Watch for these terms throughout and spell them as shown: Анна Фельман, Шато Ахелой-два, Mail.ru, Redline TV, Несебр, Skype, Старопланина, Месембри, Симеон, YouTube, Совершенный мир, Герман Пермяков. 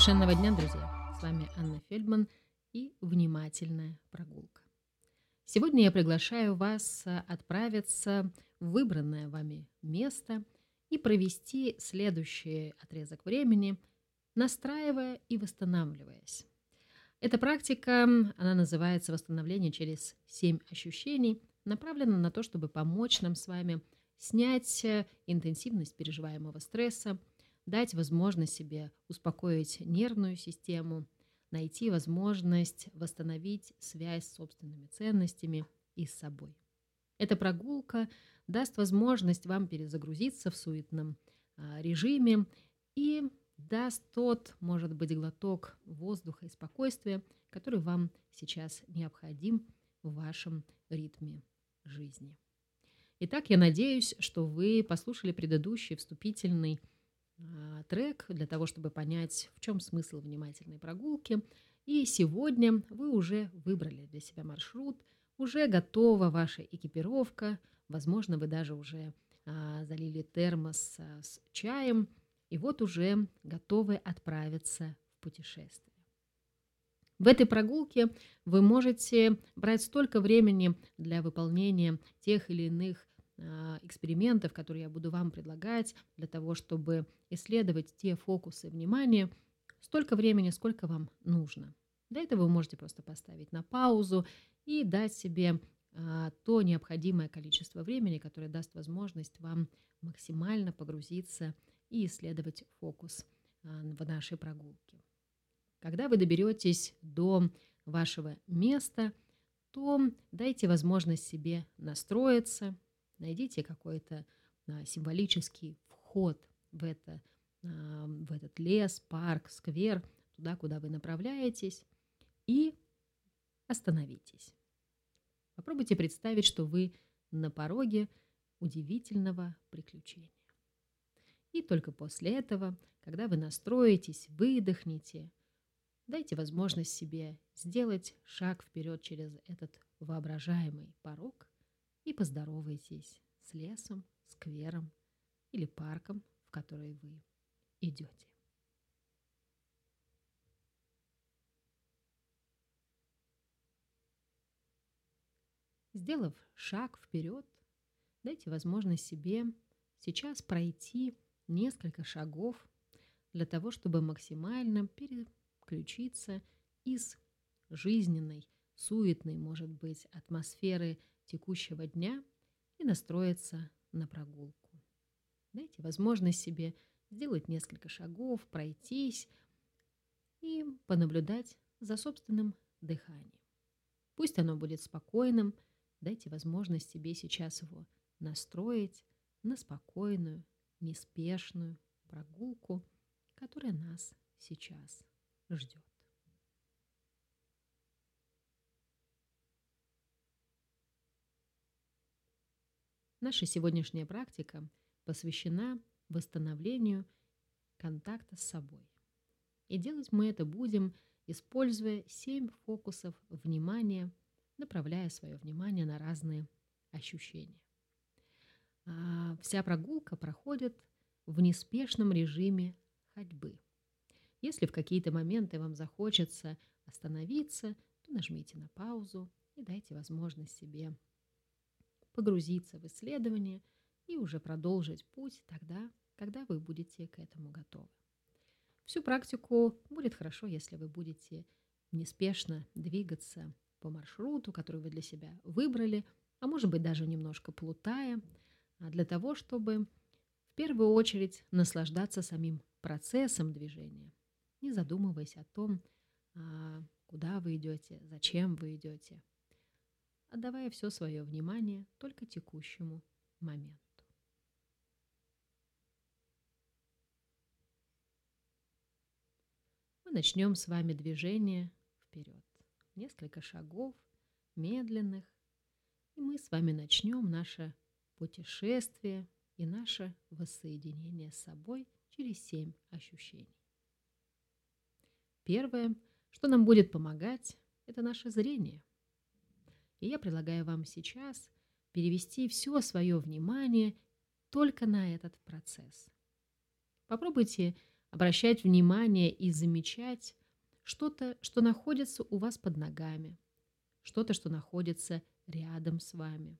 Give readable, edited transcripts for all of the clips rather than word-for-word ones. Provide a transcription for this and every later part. Совершенного дня, друзья! С вами Анна Фельман и внимательная прогулка. Сегодня я приглашаю вас отправиться в выбранное вами место и провести следующий отрезок времени, настраивая и восстанавливаясь. Эта практика, она называется «Восстановление через 7 ощущений», направлена на то, чтобы помочь нам с вами снять интенсивность переживаемого стресса, дать возможность себе успокоить нервную систему, найти возможность восстановить связь с собственными ценностями и с собой. Эта прогулка даст возможность вам перезагрузиться в суетном режиме и даст тот, может быть, глоток воздуха и спокойствия, который вам сейчас необходим в вашем ритме жизни. Итак, я надеюсь, что вы послушали предыдущий вступительный трек для того, чтобы понять, в чем смысл внимательной прогулки. И сегодня вы уже выбрали для себя маршрут, уже готова ваша экипировка, возможно, вы даже уже залили термос с чаем, и вот уже готовы отправиться в путешествие. В этой прогулке вы можете брать столько времени для выполнения тех или иных экспериментов, которые я буду вам предлагать для того, чтобы исследовать те фокусы внимания, столько времени, сколько вам нужно. Для этого вы можете просто поставить на паузу и дать себе то необходимое количество времени, которое даст возможность вам максимально погрузиться и исследовать фокус в нашей прогулке. Когда вы доберетесь до вашего места, то дайте возможность себе настроиться, найдите какой-то символический вход в этот лес, парк, сквер, туда, куда вы направляетесь, и остановитесь. Попробуйте представить, что вы на пороге удивительного приключения. И только после этого, когда вы настроитесь, выдохните, дайте возможность себе сделать шаг вперед через этот воображаемый порог, и поздоровайтесь с лесом, сквером или парком, в который вы идете. Сделав шаг вперед, дайте возможность себе сейчас пройти несколько шагов для того, чтобы максимально переключиться из жизненной, суетной, может быть, атмосферы текущего дня и настроиться на прогулку. Дайте возможность себе сделать несколько шагов, пройтись и понаблюдать за собственным дыханием. Пусть оно будет спокойным, дайте возможность себе сейчас его настроить на спокойную, неспешную прогулку, которая нас сейчас ждет. Наша сегодняшняя практика посвящена восстановлению контакта с собой. И делать мы это будем, используя 7 фокусов внимания, направляя свое внимание на разные ощущения. Вся прогулка проходит в неспешном режиме ходьбы. Если в какие-то моменты вам захочется остановиться, то нажмите на паузу и дайте возможность себе погрузиться в исследование и уже продолжить путь тогда, когда вы будете к этому готовы. Всю практику будет хорошо, если вы будете неспешно двигаться по маршруту, который вы для себя выбрали, а может быть даже немножко плутая, для того, чтобы в первую очередь наслаждаться самим процессом движения, не задумываясь о том, куда вы идете, зачем вы идете, отдавая все свое внимание только текущему моменту. Мы начнем с вами движение вперед. Несколько шагов, медленных, и мы с вами начнем наше путешествие и наше воссоединение с собой через 7 ощущений. Первое, что нам будет помогать, это наше зрение. И я предлагаю вам сейчас перевести все свое внимание только на этот процесс. Попробуйте обращать внимание и замечать что-то, что находится у вас под ногами, что-то, что находится рядом с вами,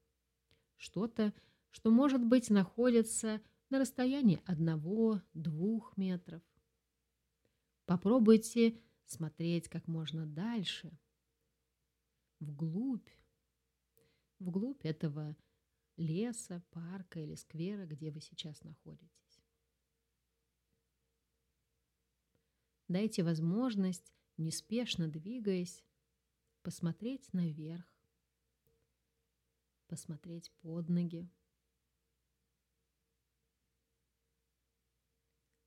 что-то, что, может быть, находится на расстоянии 1-2 метров. Попробуйте смотреть как можно дальше, вглубь этого леса, парка или сквера, где вы сейчас находитесь. Дайте возможность, неспешно двигаясь, посмотреть наверх, посмотреть под ноги.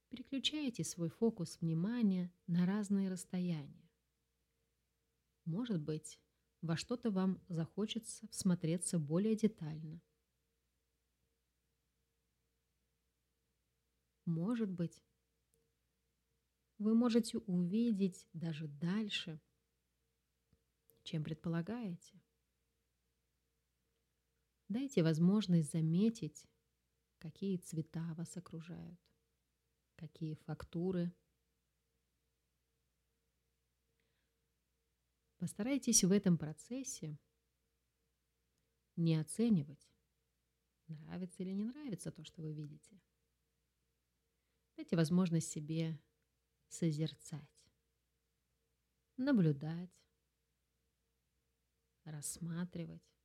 Переключайте свой фокус внимания на разные расстояния. Может быть, во что-то вам захочется всмотреться более детально. Может быть, вы можете увидеть даже дальше, чем предполагаете. Дайте возможность заметить, какие цвета вас окружают. Какие фактуры. Постарайтесь в этом процессе не оценивать, нравится или не нравится то, что вы видите. Дайте возможность себе созерцать, наблюдать, рассматривать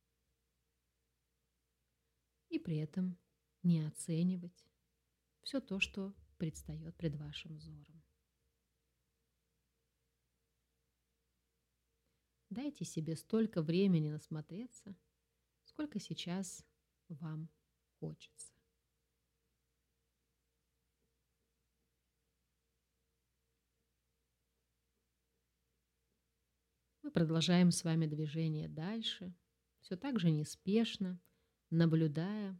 и при этом не оценивать все то, что предстает пред вашим взором. Дайте себе столько времени насмотреться, сколько сейчас вам хочется. Мы продолжаем с вами движение дальше, все так же неспешно, наблюдая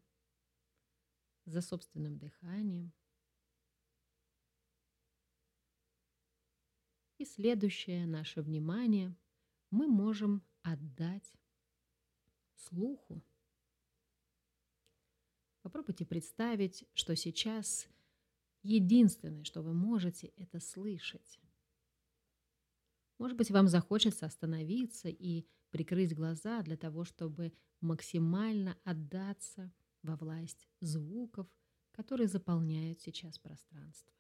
за собственным дыханием. И следующее наше внимание мы можем отдать слуху. Попробуйте представить, что сейчас единственное, что вы можете, это слышать. Может быть, вам захочется остановиться и прикрыть глаза для того, чтобы максимально отдаться во власть звуков, которые заполняют сейчас пространство.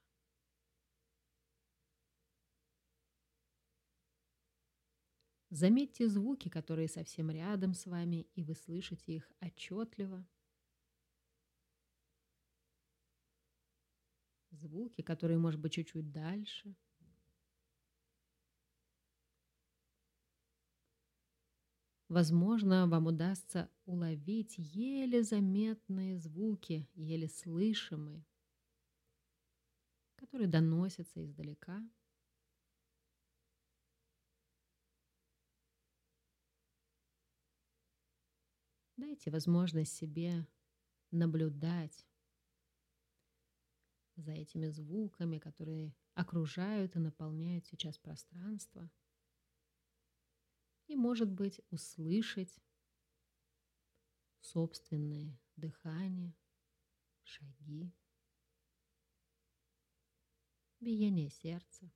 Заметьте звуки, которые совсем рядом с вами, и вы слышите их отчетливо. Звуки, которые, может быть, чуть-чуть дальше. Возможно, вам удастся уловить еле заметные звуки, еле слышимые, которые доносятся издалека. Дайте возможность себе наблюдать за этими звуками, которые окружают и наполняют сейчас пространство. И, может быть, услышать собственное дыхание, шаги, биение сердца.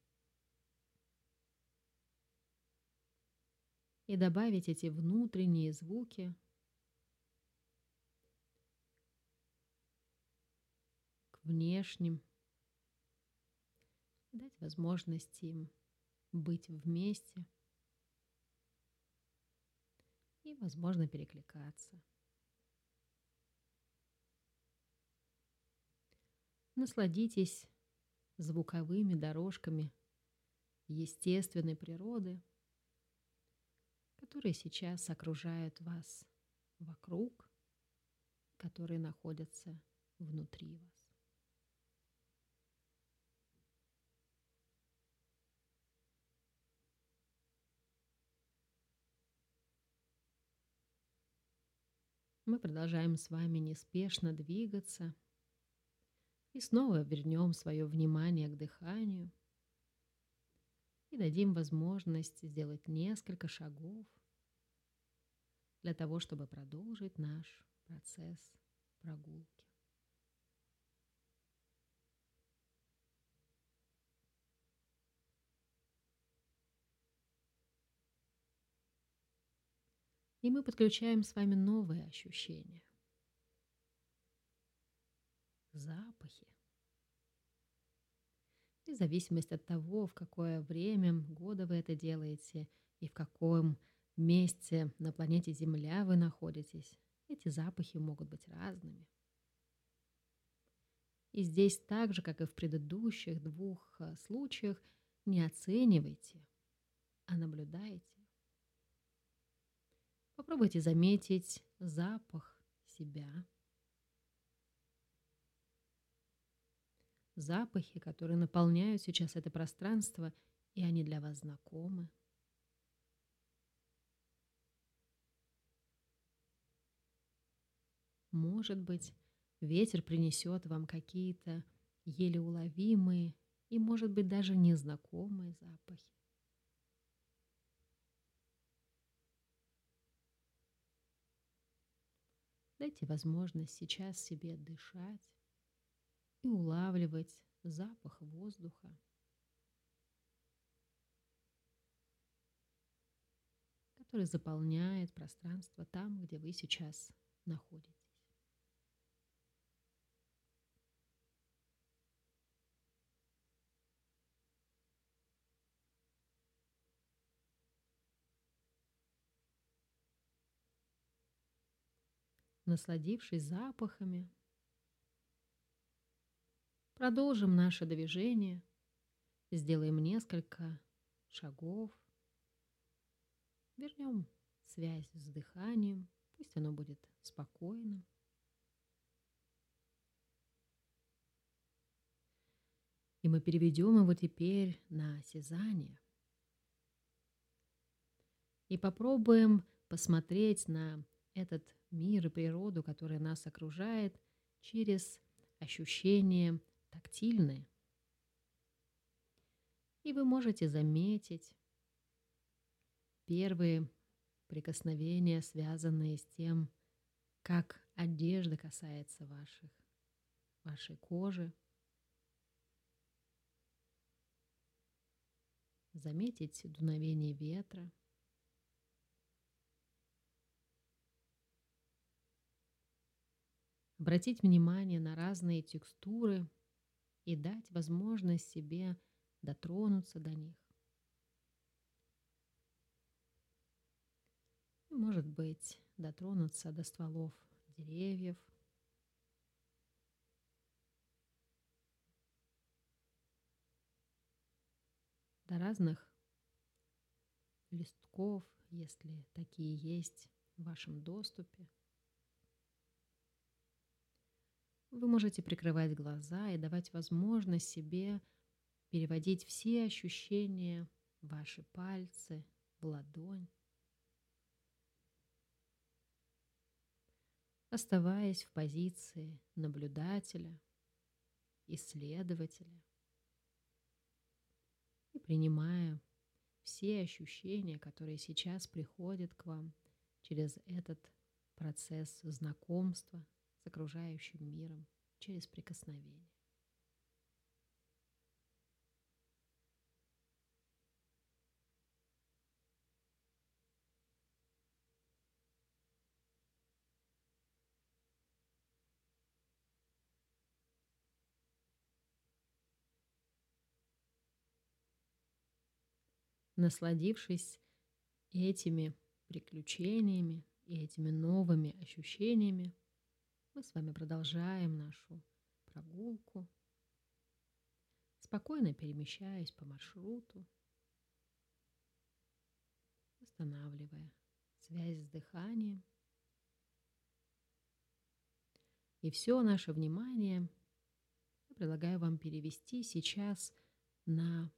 И добавить эти внутренние звуки внешним, дать возможность им быть вместе и, возможно, перекликаться. Насладитесь звуковыми дорожками естественной природы, которые сейчас окружают вас вокруг, которые находятся внутри вас. Мы продолжаем с вами неспешно двигаться и снова вернем свое внимание к дыханию и дадим возможность сделать несколько шагов для того, чтобы продолжить наш процесс прогулки. и мы подключаем с вами новые ощущения. Запахи. И в зависимости от того, в какое время года вы это делаете и в каком месте на планете Земля вы находитесь, эти запахи могут быть разными. И здесь так же, как и в предыдущих двух случаях, не оценивайте, а наблюдайте. Попробуйте заметить запах себя. Запахи, которые наполняют сейчас это пространство, и они для вас знакомы. Может быть, ветер принесет вам какие-то еле уловимые и, может быть, даже незнакомые запахи. Дайте возможность сейчас себе дышать и улавливать запах воздуха. Который заполняет пространство там, где вы сейчас находитесь. Насладившись запахами, продолжим наше движение, сделаем несколько шагов, вернем связь с дыханием, пусть оно будет спокойным. И мы переведем его теперь на осязание. И попробуем посмотреть на этот мир и природу, которая нас окружает, через ощущения тактильные. И вы можете заметить первые прикосновения, связанные с тем, как одежда касается вашей кожи. Заметить дуновение ветра. Обратить внимание на разные текстуры и дать возможность себе дотронуться до них. Может быть, дотронуться до стволов деревьев. До разных листков, если такие есть в вашем доступе. Вы можете прикрывать глаза и давать возможность себе переводить все ощущения, ваши пальцы, в ладонь, оставаясь в позиции наблюдателя, исследователя и принимая все ощущения, которые сейчас приходят к вам через этот процесс знакомства с окружающим миром, через прикосновение. Насладившись этими приключениями и этими новыми ощущениями, мы с вами продолжаем нашу прогулку, спокойно перемещаясь по маршруту, восстанавливая связь с дыханием. И все наше внимание я предлагаю вам перевести сейчас на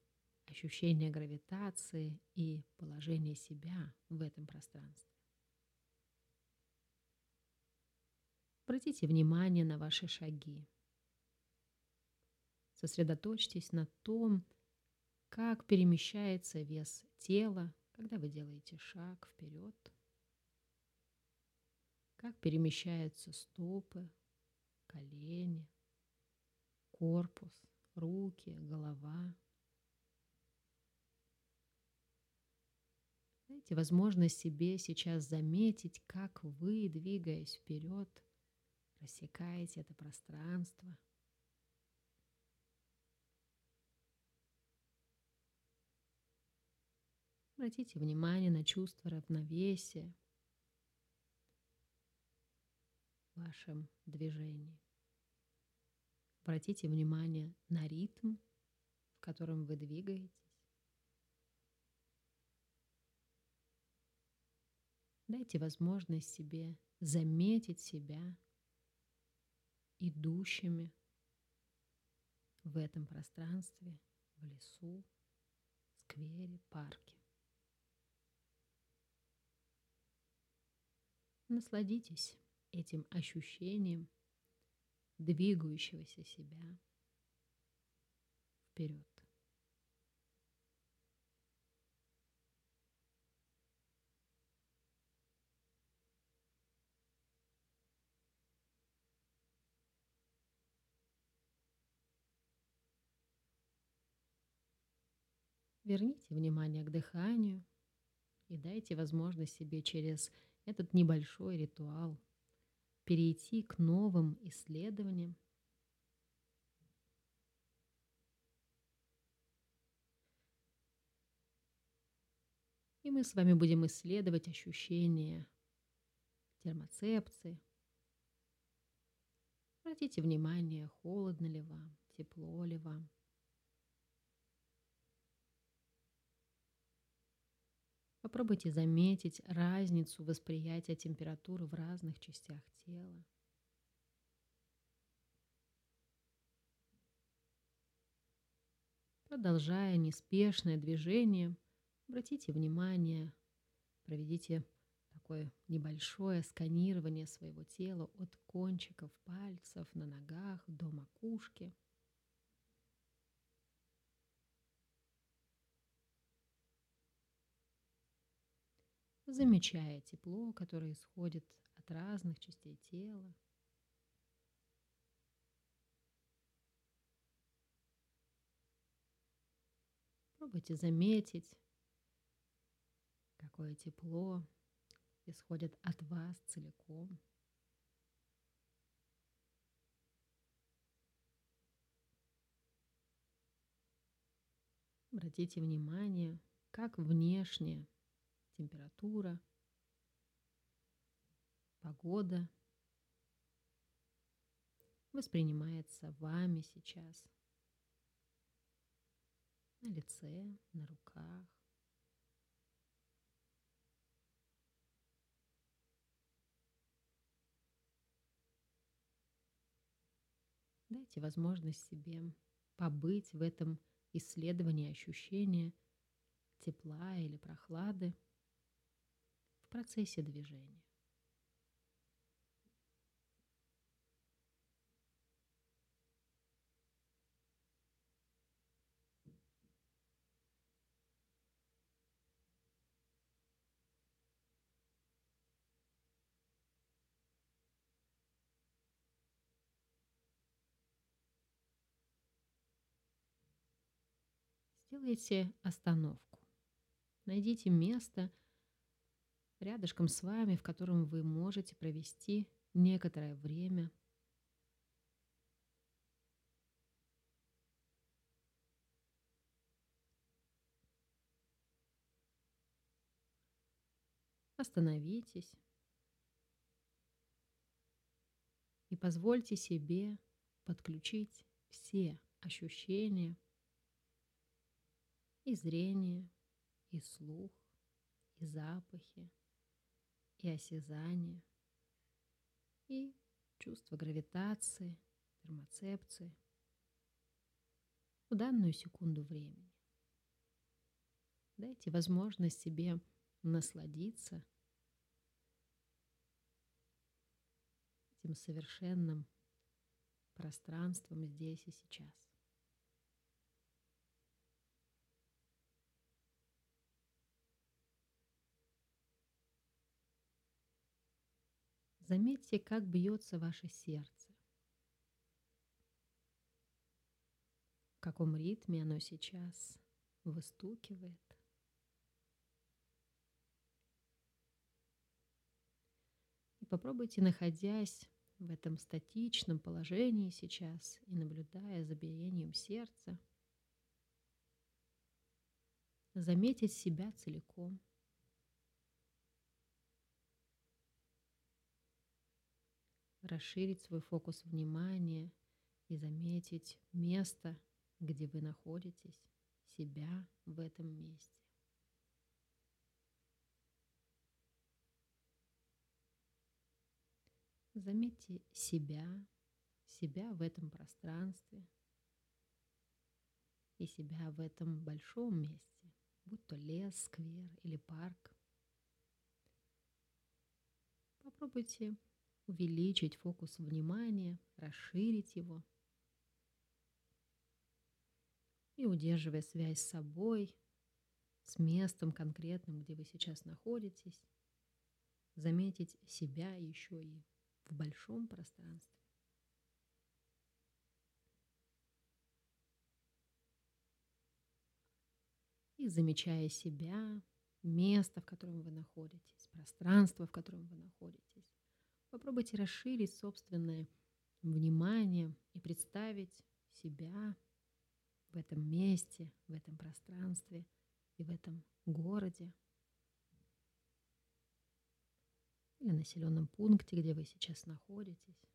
ощущение гравитации и положение себя в этом пространстве. Обратите внимание на ваши шаги. Сосредоточьтесь на том, как перемещается вес тела, когда вы делаете шаг вперед, как перемещаются стопы, колени, корпус, руки, голова. Дайте возможность себе сейчас заметить, как вы, двигаясь вперед, рассекаете это пространство. Обратите внимание на чувство равновесия в вашем движении. Обратите внимание на ритм, в котором вы двигаетесь. Дайте возможность себе заметить себя идущими в этом пространстве, в лесу, сквере, парке. Насладитесь этим ощущением двигающегося себя вперед. Верните внимание к дыханию и дайте возможность себе через этот небольшой ритуал перейти к новым исследованиям. И мы с вами будем исследовать ощущения термоцепции. Обратите внимание, холодно ли вам, тепло ли вам. Попробуйте заметить разницу восприятия температуры в разных частях тела. Продолжая неспешное движение, обратите внимание, проведите такое небольшое сканирование своего тела от кончиков пальцев на ногах до макушки. Замечая тепло, которое исходит от разных частей тела. Пробуйте заметить, какое тепло исходит от вас целиком. Обратите внимание, как внешне температура, погода воспринимается вами сейчас на лице, на руках. Дайте возможность себе побыть в этом исследовании ощущения тепла или прохлады в процессе движения. Сделайте остановку. Найдите место рядышком с вами, в котором вы можете провести некоторое время. Остановитесь и позвольте себе подключить все ощущения и зрение, и слух, и запахи, и осязание, и чувство гравитации, термоцепции в данную секунду времени. Дайте возможность себе насладиться этим совершенным пространством здесь и сейчас. Заметьте, как бьется ваше сердце, в каком ритме оно сейчас выстукивает, И попробуйте, находясь в этом статичном положении сейчас и наблюдая за биением сердца, заметить себя целиком. Расширить свой фокус внимания и заметить место, где вы находитесь, себя в этом месте. Заметьте себя в этом пространстве и себя в этом большом месте, будь то лес, сквер или парк. Попробуйте увеличить фокус внимания, расширить его. И, удерживая связь с собой, с местом конкретным, где вы сейчас находитесь, заметить себя еще и в большом пространстве. И замечая себя, место, в котором вы находитесь, пространство, в котором вы находитесь, попробуйте расширить собственное внимание и представить себя в этом месте, в этом пространстве и в этом городе или населенном пункте, где вы сейчас находитесь.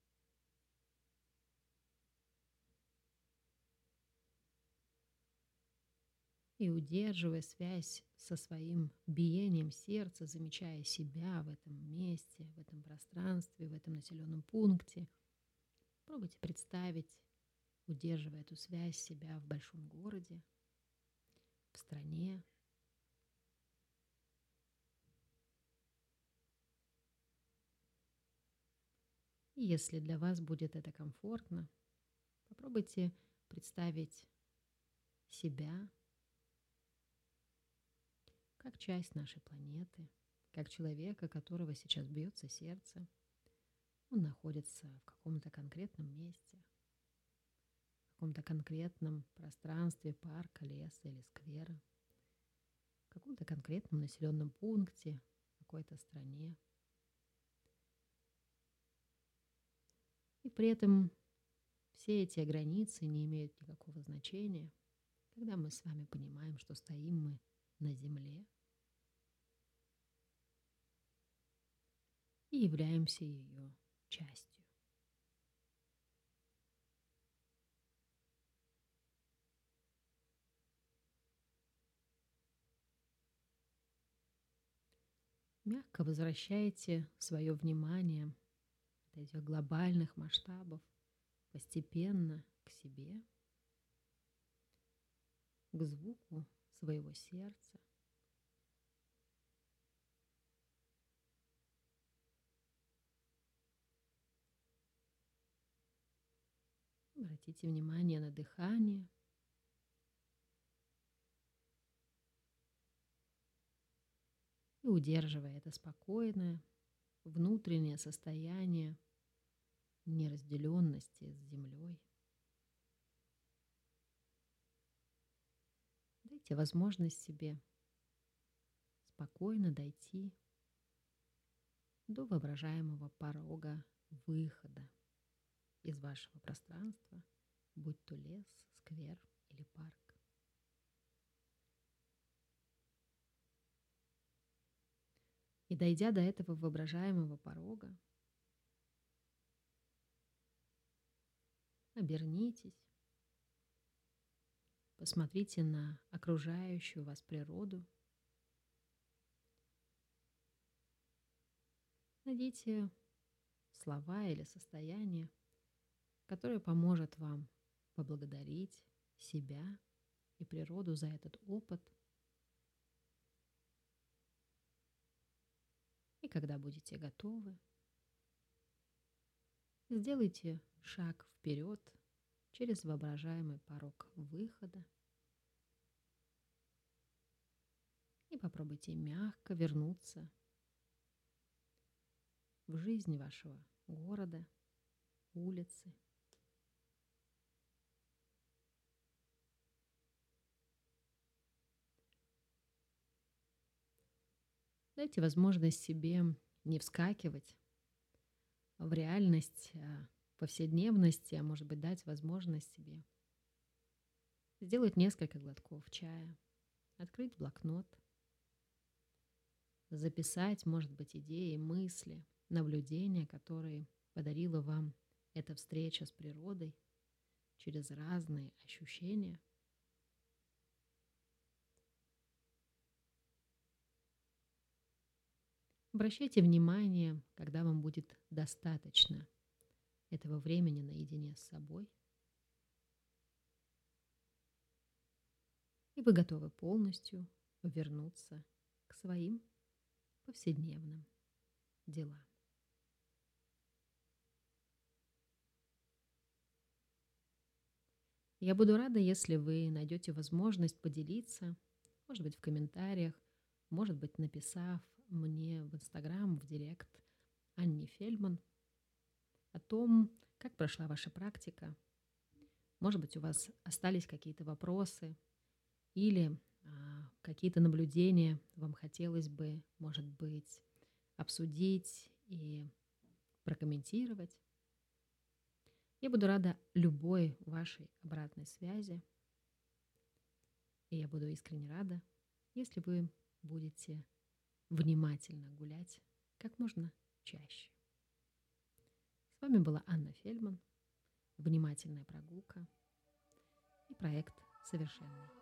И, удерживая связь со своим биением сердца, замечая себя в этом месте, в этом пространстве, в этом населенном пункте, пробуйте представить, удерживая эту связь, себя в большом городе, в стране. И если для вас будет это комфортно, попробуйте представить себя как часть нашей планеты, как человека, которого сейчас бьется сердце. Он находится в каком-то конкретном месте, в каком-то конкретном пространстве парка, леса или сквера, в каком-то конкретном населенном пункте, в какой-то стране. И при этом все эти границы не имеют никакого значения, когда мы с вами понимаем, что стоим мы на земле и являемся ее частью. Мягко возвращайте свое внимание от этих глобальных масштабов постепенно к себе, к звуку своего сердца. Обратите внимание на дыхание. И, удерживая это спокойное внутреннее состояние неразделенности с землей, дайте возможность себе спокойно дойти до воображаемого порога выхода из вашего пространства, будь то лес, сквер или парк. И, дойдя до этого воображаемого порога, обернитесь. Посмотрите на окружающую вас природу. Найдите слова или состояние, которое поможет вам поблагодарить себя и природу за этот опыт. И когда будете готовы, сделайте шаг вперед через воображаемый порог выхода. И попробуйте мягко вернуться в жизнь вашего города, улицы. Дайте возможность себе не вскакивать в реальность, повседневности, а может быть, дать возможность себе сделать несколько глотков чая, открыть блокнот, записать, может быть, идеи, мысли, наблюдения, которые подарила вам эта встреча с природой через разные ощущения. Обращайте внимание, когда вам будет достаточно этого времени наедине с собой. И вы готовы полностью вернуться к своим повседневным делам. Я буду рада, если вы найдете возможность поделиться, может быть, в комментариях, может быть, написав мне в Инстаграм, в Директ Анне Фельман о том, как прошла ваша практика. Может быть, у вас остались какие-то вопросы или какие-то наблюдения вам хотелось бы, может быть, обсудить и прокомментировать. Я буду рада любой вашей обратной связи. И я буду искренне рада, если вы будете внимательно гулять как можно чаще. С вами была Анна Фельман, «Внимательная прогулка» и проект «Совершенный мир».